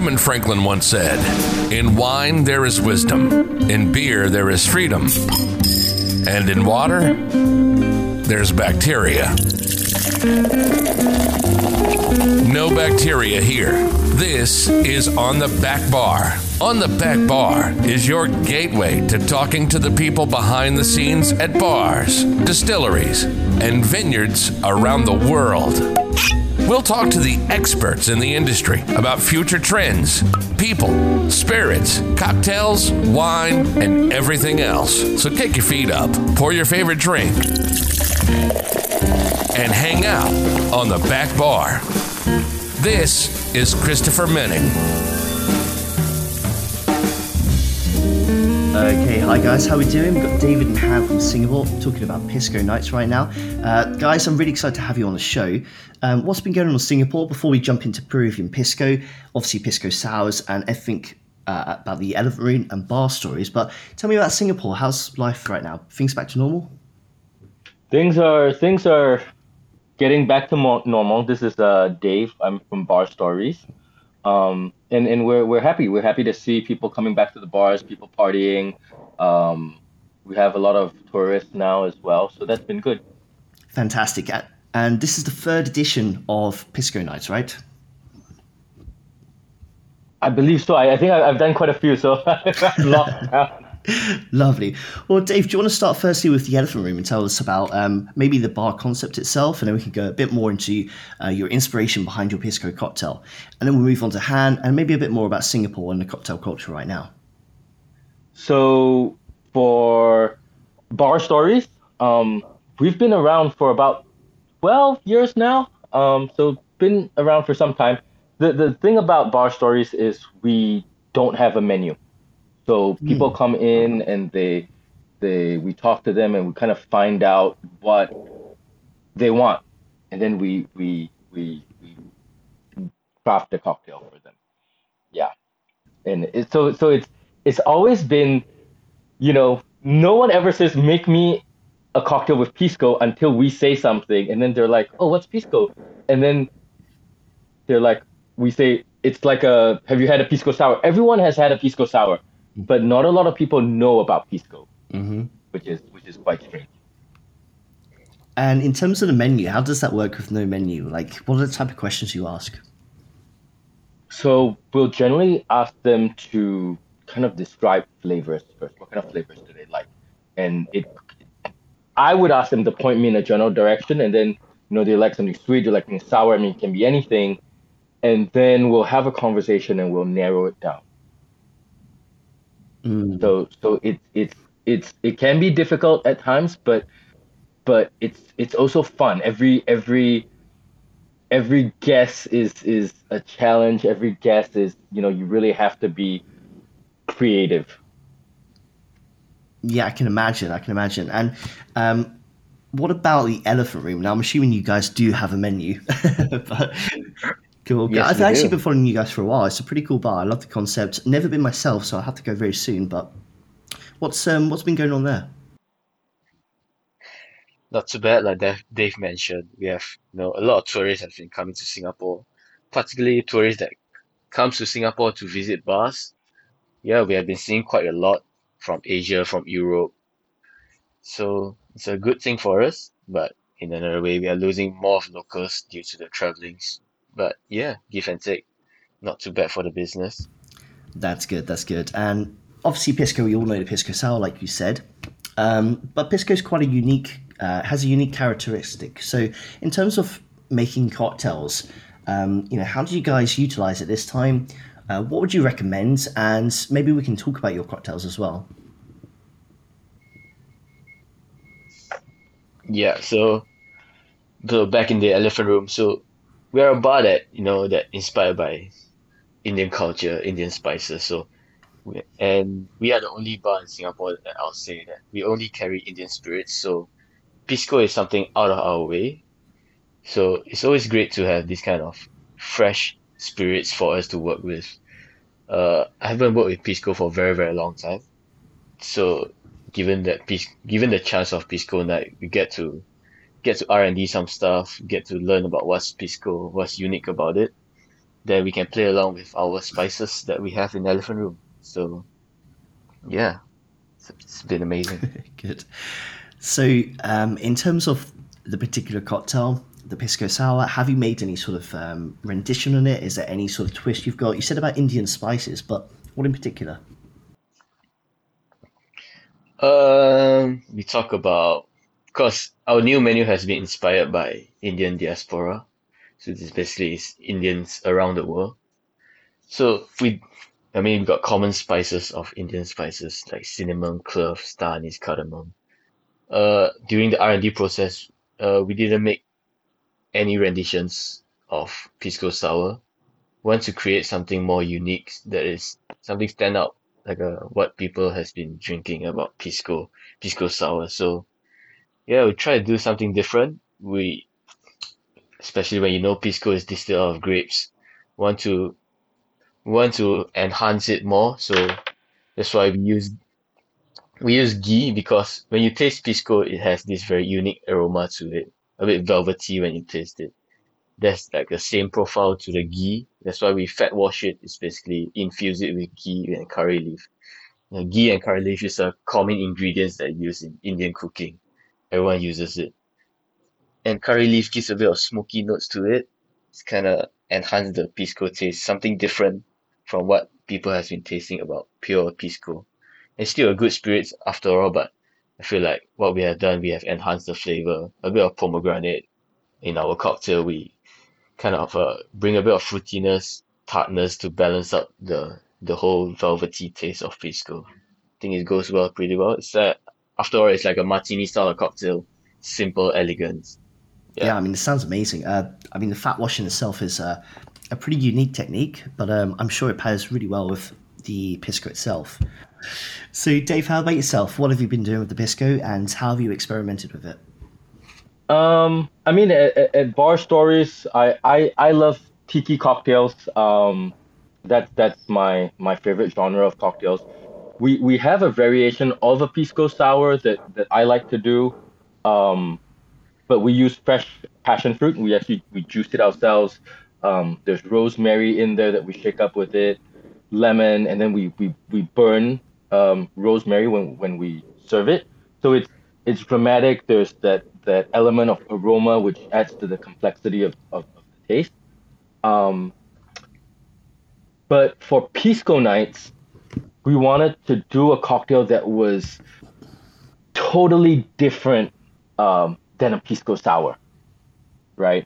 Benjamin Franklin once said, "In wine there is wisdom, in beer there is freedom, and in water there's bacteria." No bacteria here. This is On the Back Bar. On the Back Bar is your gateway to talking to the people behind the scenes at bars, distilleries, and vineyards around the world. We'll talk to the experts in the industry about future trends, people, spirits, cocktails, wine, and everything else. So kick your feet up, pour your favorite drink, and hang out on the Back Bar. This is Christopher Menning. Okay, hi guys, how are we doing? We've got David and Ham from Singapore talking about Pisco Nights right now. Guys, I'm really excited to have you on the show. What's been going on in Singapore before we jump into Peruvian Pisco? Obviously, Pisco Sours and everything about the Elephant Room and Bar Stories. But tell me about Singapore. How's life right now? Things back to normal? Things are getting back to normal. This is Dave. I'm from Bar Stories, and we're happy. We're happy to see people coming back to the bars, people partying. We have a lot of tourists now as well, so that's been good. Fantastic. And this is the third edition of Pisco Nights, right? I believe so. I think I've done quite a few, so I've lost count. Lovely. Well, Dave, do you want to start firstly with the Elephant Room and tell us about maybe the bar concept itself, and then we can go a bit more into your inspiration behind your Pisco cocktail, and then we'll move on to Han and maybe a bit more about Singapore and the cocktail culture right now. So for Bar Stories, we've been around for about 12 years now, so been around for some time. The thing about Bar Stories is we don't have a menu. So people come in and we talk to them and we kind of find out what they want, and then we craft a cocktail for them. Yeah, and it's always been, no one ever says make me a cocktail with pisco until we say something, and then they're like, oh, what's pisco? And then they're like, we say it's like a, have you had a pisco sour? Everyone has had a pisco sour. But not a lot of people know about Pisco, which is quite strange. And in terms of the menu, how does that work with no menu? Like, what are the type of questions you ask? So we'll generally ask them to kind of describe flavors first. What kind of flavors do they like? And I would ask them to point me in a general direction, and then, they like something sweet, they like something sour, it can be anything. And then we'll have a conversation and we'll narrow it down. So it can be difficult at times, but it's also fun. Every guess is a challenge. Every guess is, you really have to be creative. Yeah, I can imagine. And what about the Elephant Room? Now I'm assuming you guys do have a menu, but. Cool. Yes, I've actually been following you guys for a while. It's a pretty cool bar. I love the concept. Never been myself, so I'll have to go very soon. But what's been going on there? Not too bad. Like Dave mentioned, we have a lot of tourists have been coming to Singapore, particularly tourists that comes to Singapore to visit bars. Yeah, we have been seeing quite a lot from Asia, from Europe. So it's a good thing for us, but in another way, we are losing more of locals due to the travelings. But yeah, give and take. Not too bad for the business. That's good. And obviously Pisco, we all know the Pisco Sour, like you said. But Pisco is quite a unique, has a unique characteristic. So in terms of making cocktails, how do you guys utilize it this time? What would you recommend? And maybe we can talk about your cocktails as well. Yeah, so back in the Elephant Room, we are a bar that, that inspired by Indian culture, Indian spices. And we are the only bar in Singapore that I'll say that we only carry Indian spirits. So Pisco is something out of our way. So it's always great to have this kind of fresh spirits for us to work with. I haven't worked with Pisco for a very, very long time. So given the chance of Pisco Night, we get to R&D some stuff, get to learn about what's Pisco, what's unique about it, that we can play along with our spices that we have in Elephant Room. So, yeah, it's been amazing. Good. So, in terms of the particular cocktail, the Pisco Sour, have you made any sort of rendition on it? Is there any sort of twist you've got? You said about Indian spices, but what in particular? We talk about, of course, our new menu has been inspired by Indian diaspora. So this basically is Indians around the world. So we've got common spices of Indian spices like cinnamon, clove, star anise, cardamom. During the R&D process, we didn't make any renditions of Pisco Sour. We want to create something more unique, that is something stand out, like what people has been drinking about Pisco Sour. So yeah, we try to do something different. We, especially when Pisco is distilled out of grapes, want to enhance it more. So that's why we use ghee, because when you taste Pisco, it has this very unique aroma to it, a bit velvety when you taste it. That's like the same profile to the ghee. That's why we fat wash it. It's basically infuse it with ghee and curry leaf. Now, ghee and curry leaf is a common ingredients that are used in Indian cooking. Everyone uses it. And curry leaf gives a bit of smoky notes to it. It's kind of enhanced the Pisco taste, something different from what people has been tasting about pure Pisco. It's still a good spirit after all, but I feel like what we have done, we have enhanced the flavor. A bit of pomegranate in our cocktail. We kind of bring a bit of fruitiness, tartness to balance out the whole velvety taste of Pisco. I think it goes pretty well. It's after all, it's like a martini style of cocktail. Simple, elegant. Yeah, I mean, it sounds amazing. The fat washing itself is a pretty unique technique, but I'm sure it pairs really well with the Pisco itself. So, Dave, how about yourself? What have you been doing with the Pisco, and how have you experimented with it? At Bar Stories, I love tiki cocktails. That's my favorite genre of cocktails. We have a variation of a Pisco Sour that I like to do, but we use fresh passion fruit. We juice it ourselves. There's rosemary in there that we shake up with it, lemon, and then we burn rosemary when we serve it. So it's dramatic. There's that element of aroma, which adds to the complexity of the taste. But for Pisco Nights, we wanted to do a cocktail that was totally different than a Pisco Sour, right?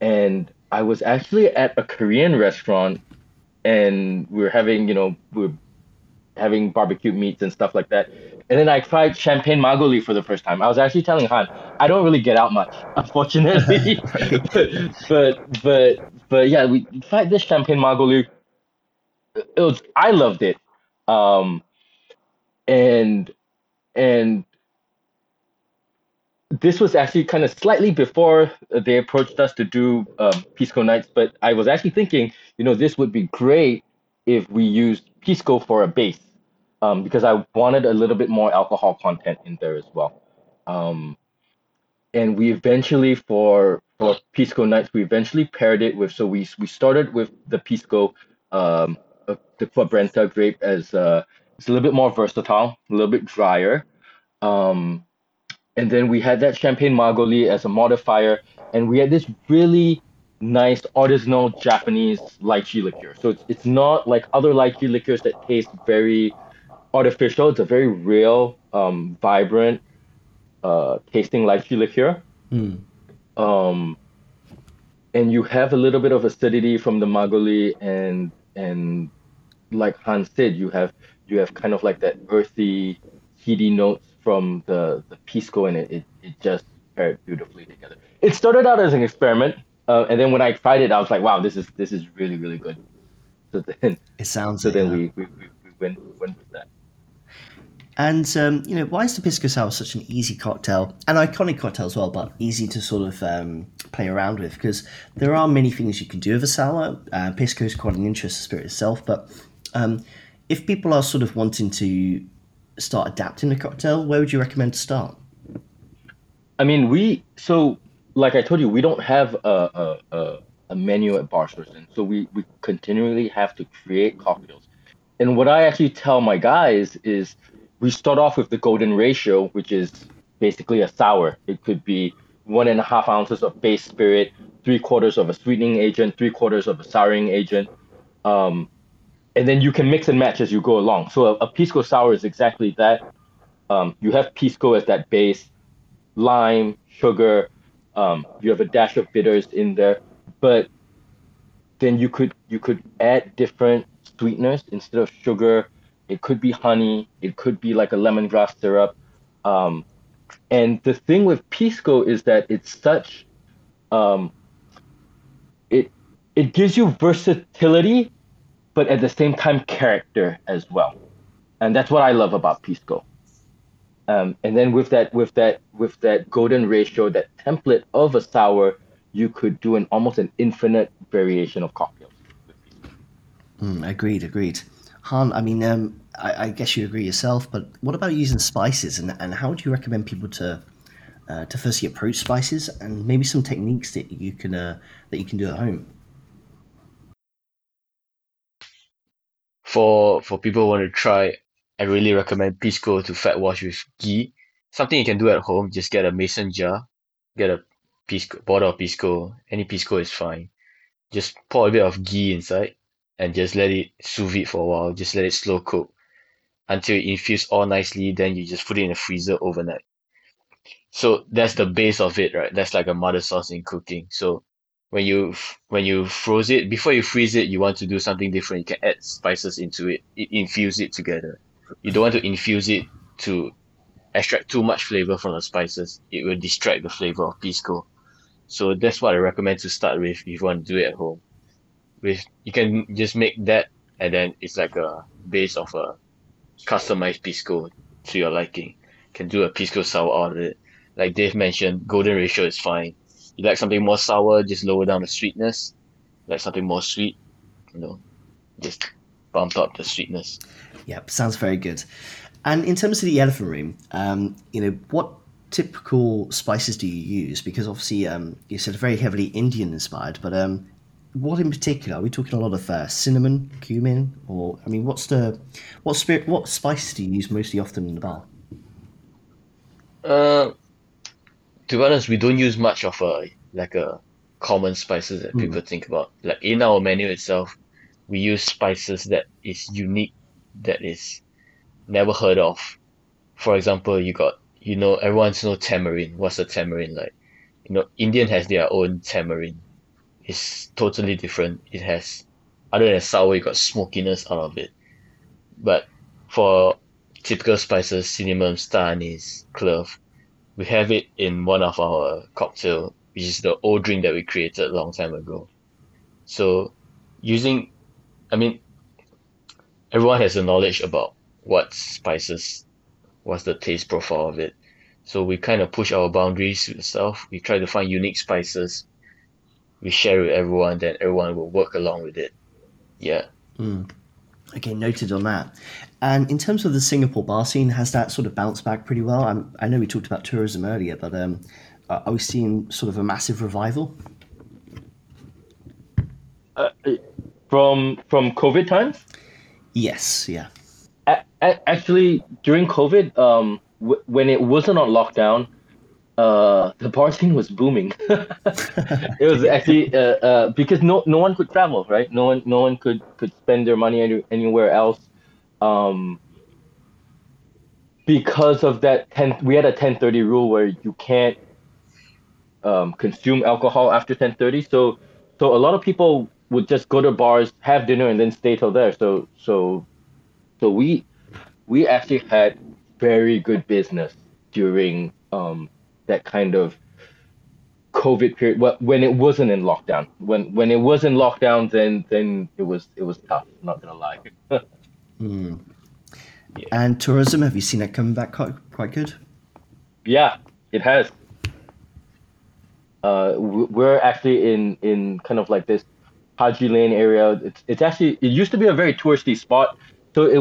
And I was actually at a Korean restaurant, and we were having barbecue meats and stuff like that. And then I tried champagne makgeolli for the first time. I was actually telling Han, I don't really get out much, unfortunately. but yeah, we tried this champagne makgeolli. I loved it. And this was actually kind of slightly before they approached us to do Pisco Nights, but I was actually thinking, this would be great if we used Pisco for a base, because I wanted a little bit more alcohol content in there as well. And we eventually, for Pisco Nights, we eventually paired it with, so we started with the Pisco, the Quebranta grape, as it's a little bit more versatile, a little bit drier. And then we had that champagne margoli as a modifier, and we had this really nice artisanal Japanese lychee liqueur. So it's not like other lychee liqueurs that taste very artificial. It's a very real, vibrant tasting lychee liqueur. And you have a little bit of acidity from the makgeolli, and like Hans said, you have kind of like that earthy, heady notes from the Pisco, and it just paired beautifully together. It started out as an experiment. And then when I tried it, I was like, "Wow, this is really, really good." So then it sounds. So then we went with that. And why is the Pisco Sour such an easy cocktail, an iconic cocktail as well, but easy to sort of play around with? Because there are many things you can do with a sour. Pisco is quite an interesting spirit itself, but if people are sort of wanting to start adapting the cocktail, where would you recommend to start? Like I told you, we don't have a a menu at Bar Stories, and so we continually have to create cocktails. And what I actually tell my guys is we start off with the golden ratio, which is basically a sour. It could be 1.5 ounces of base spirit, 3/4 of a sweetening agent, 3/4 of a souring agent. And then you can mix and match as you go along. So a pisco sour is exactly that. You have pisco as that base, lime, sugar. You have a dash of bitters in there, but then you could add different sweeteners instead of sugar. It could be honey. It could be like a lemongrass syrup. And the thing with pisco is that it's such, it gives you versatility, but at the same time character as well, and that's what I love about pisco. And then with that golden ratio, that template of a sour, you could do almost an infinite variation of cocktails. Agreed. Han, I mean, I guess you agree yourself, but what about using spices, and how would you recommend people to firstly approach spices, and maybe some techniques that you can do at home? For people who want to try, I really recommend pisco to fat wash with ghee. Something you can do at home, just get a mason jar, get a pisco, bottle of pisco, any pisco is fine. Just pour a bit of ghee inside and just let it sous vide for a while, just let it slow cook until it infuses all nicely, then you just put it in the freezer overnight. So that's the base of it, right? That's like a mother sauce in cooking. So when you froze it, before you freeze it, you want to do something different. You can add spices into it, infuse it together. You don't want to infuse it to extract too much flavor from the spices. It will distract the flavor of pisco. So that's what I recommend to start with if you want to do it at home. You can just make that, and then it's like a base of a customized pisco to your liking. You can do a pisco sour out of it. Like Dave mentioned, golden ratio is fine. You like something more sour, just lower down the sweetness. You like something more sweet, just bump up the sweetness. Yep, sounds very good. And in terms of the Elephant Room, what typical spices do you use? Because obviously you said very heavily Indian inspired, but what in particular? Are we talking a lot of cinnamon, cumin, or what spices do you use mostly often in the bar? To be honest, we don't use much of a common spices that people think about. Like in our menu itself, we use spices that is unique, that is never heard of. For example, everyone's know tamarind. What's a tamarind like? Indian has their own tamarind. It's totally different. It has, other than sour, you got smokiness out of it. But for typical spices, cinnamon, star anise, clove, we have it in one of our cocktail, which is the old drink that we created a long time ago. So everyone has the knowledge about what spices, what's the taste profile of it. So we kind of push our boundaries with stuff. We try to find unique spices. We share with everyone, then everyone will work along with it. Yeah. Okay, noted on that. And in terms of the Singapore bar scene, has that sort of bounced back pretty well? I know we talked about tourism earlier, but are we seeing sort of a massive revival? From COVID times? Yes, yeah. Actually, during COVID, when it wasn't on lockdown, the bar scene was booming. It was actually because no one could travel, right? No one could spend their money anywhere else. Because of that, we had a 10:30 rule where you can't consume alcohol after 10:30. So a lot of people would just go to bars, have dinner, and then stay till there. So we actually had very good business during that kind of COVID period. When it wasn't in lockdown, when it was in lockdown, then it was tough. I'm not gonna lie. Yeah. And tourism, have you seen it coming back quite good? Yeah, it has. We're actually in kind of like this Haji Lane area. It's actually, it used to be a very touristy spot, so it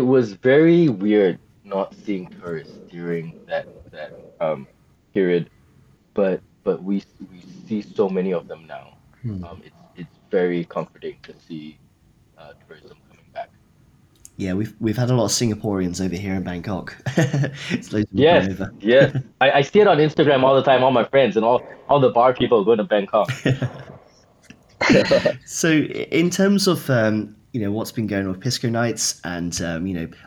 was very weird not seeing tourists during that period. But but we see so many of them now. It's very comforting to see tourism coming back. Yeah, we've had a lot of Singaporeans over here in Bangkok. Yes. I see it on Instagram all the time, all my friends and all the bar people go to Bangkok. So in terms of what's been going on with Pisco Nights and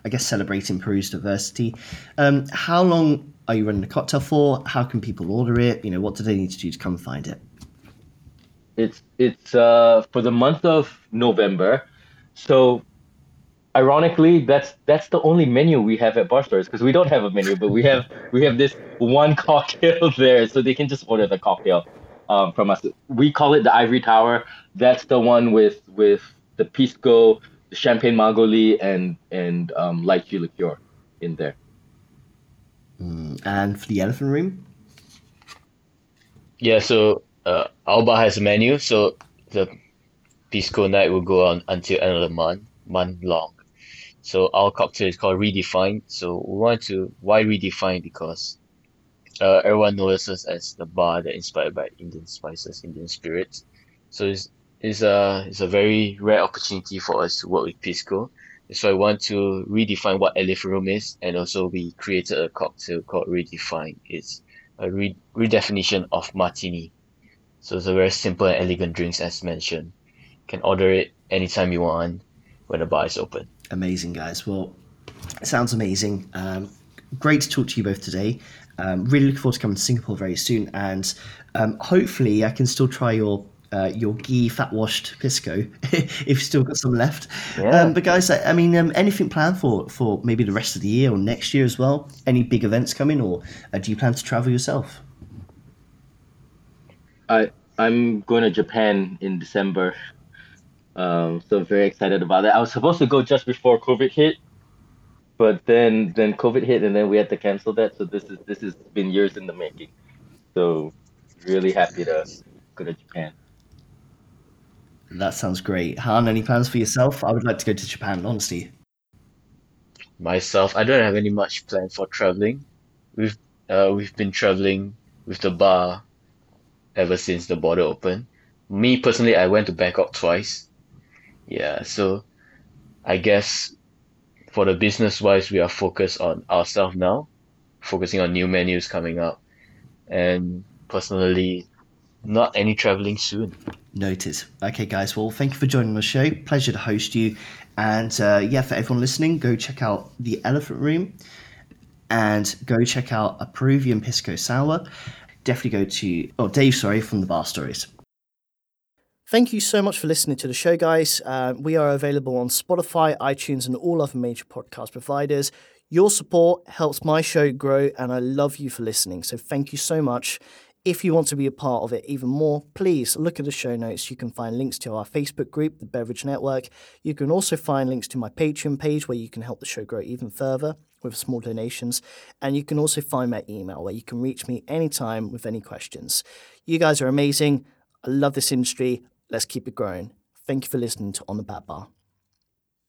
I guess celebrating Peru's diversity, how long are you running the cocktail for? How can people order it? What do they need to do to come find it? It's for the month of November. So ironically, that's the only menu we have at Bar Stories, because we don't have a menu, but we have this one cocktail there, so they can just order the cocktail from us. We call it the Ivory Tower. That's the one with the pisco, the champagne makgeolli, and lychee liqueur in there. And for the Elephant Room? Yeah, so our bar has a menu, so the Pisco Night will go on until another month long. So our cocktail is called Redefined. So why Redefined? Because everyone knows us as the bar that inspired by Indian spices, Indian spirits. So it's a very rare opportunity for us to work with Pisco. So I want to redefine what Elephant Room is, and also we created a cocktail called Redefined. It's a redefinition of martini. So it's a very simple and elegant drink, as mentioned. You can order it anytime you want when the bar is open. Amazing, guys. Well, it sounds amazing. Great to talk to you both today. Really looking forward to coming to Singapore very soon, and hopefully I can still try your ghee fat washed pisco if you've still got some left. Yeah. But guys, anything planned for maybe the rest of the year or next year as well? Any big events coming, or do you plan to travel yourself? I'm going to Japan in December, so I'm very excited about that. I was supposed to go just before COVID hit, but then COVID hit and then we had to cancel that. So this has been years in the making. So really happy to go to Japan. That sounds great. Han, any plans for yourself? I would like to go to Japan, honestly. Myself, I don't have any much plan for traveling. We've been traveling with the bar ever since the border opened. Me personally, I went to Bangkok twice. Yeah, so I guess for the business-wise, we are focused on ourselves now, focusing on new menus coming up, and personally, not any traveling soon. Noted. Okay, guys. Well, thank you for joining the show. Pleasure to host you. And for everyone listening, go check out the Elephant Room and go check out a Peruvian Pisco Sour. Definitely go to Dave, from the Bar Stories. Thank you so much for listening to the show, guys. We are available on Spotify, iTunes, and all other major podcast providers. Your support helps my show grow, and I love you for listening. So thank you so much. If you want to be a part of it even more, please look at the show notes. You can find links to our Facebook group, The Beverage Network. You can also find links to my Patreon page, where you can help the show grow even further with small donations. And you can also find my email, where you can reach me anytime with any questions. You guys are amazing. I love this industry. Let's keep it growing. Thank you for listening to On The Bat Bar.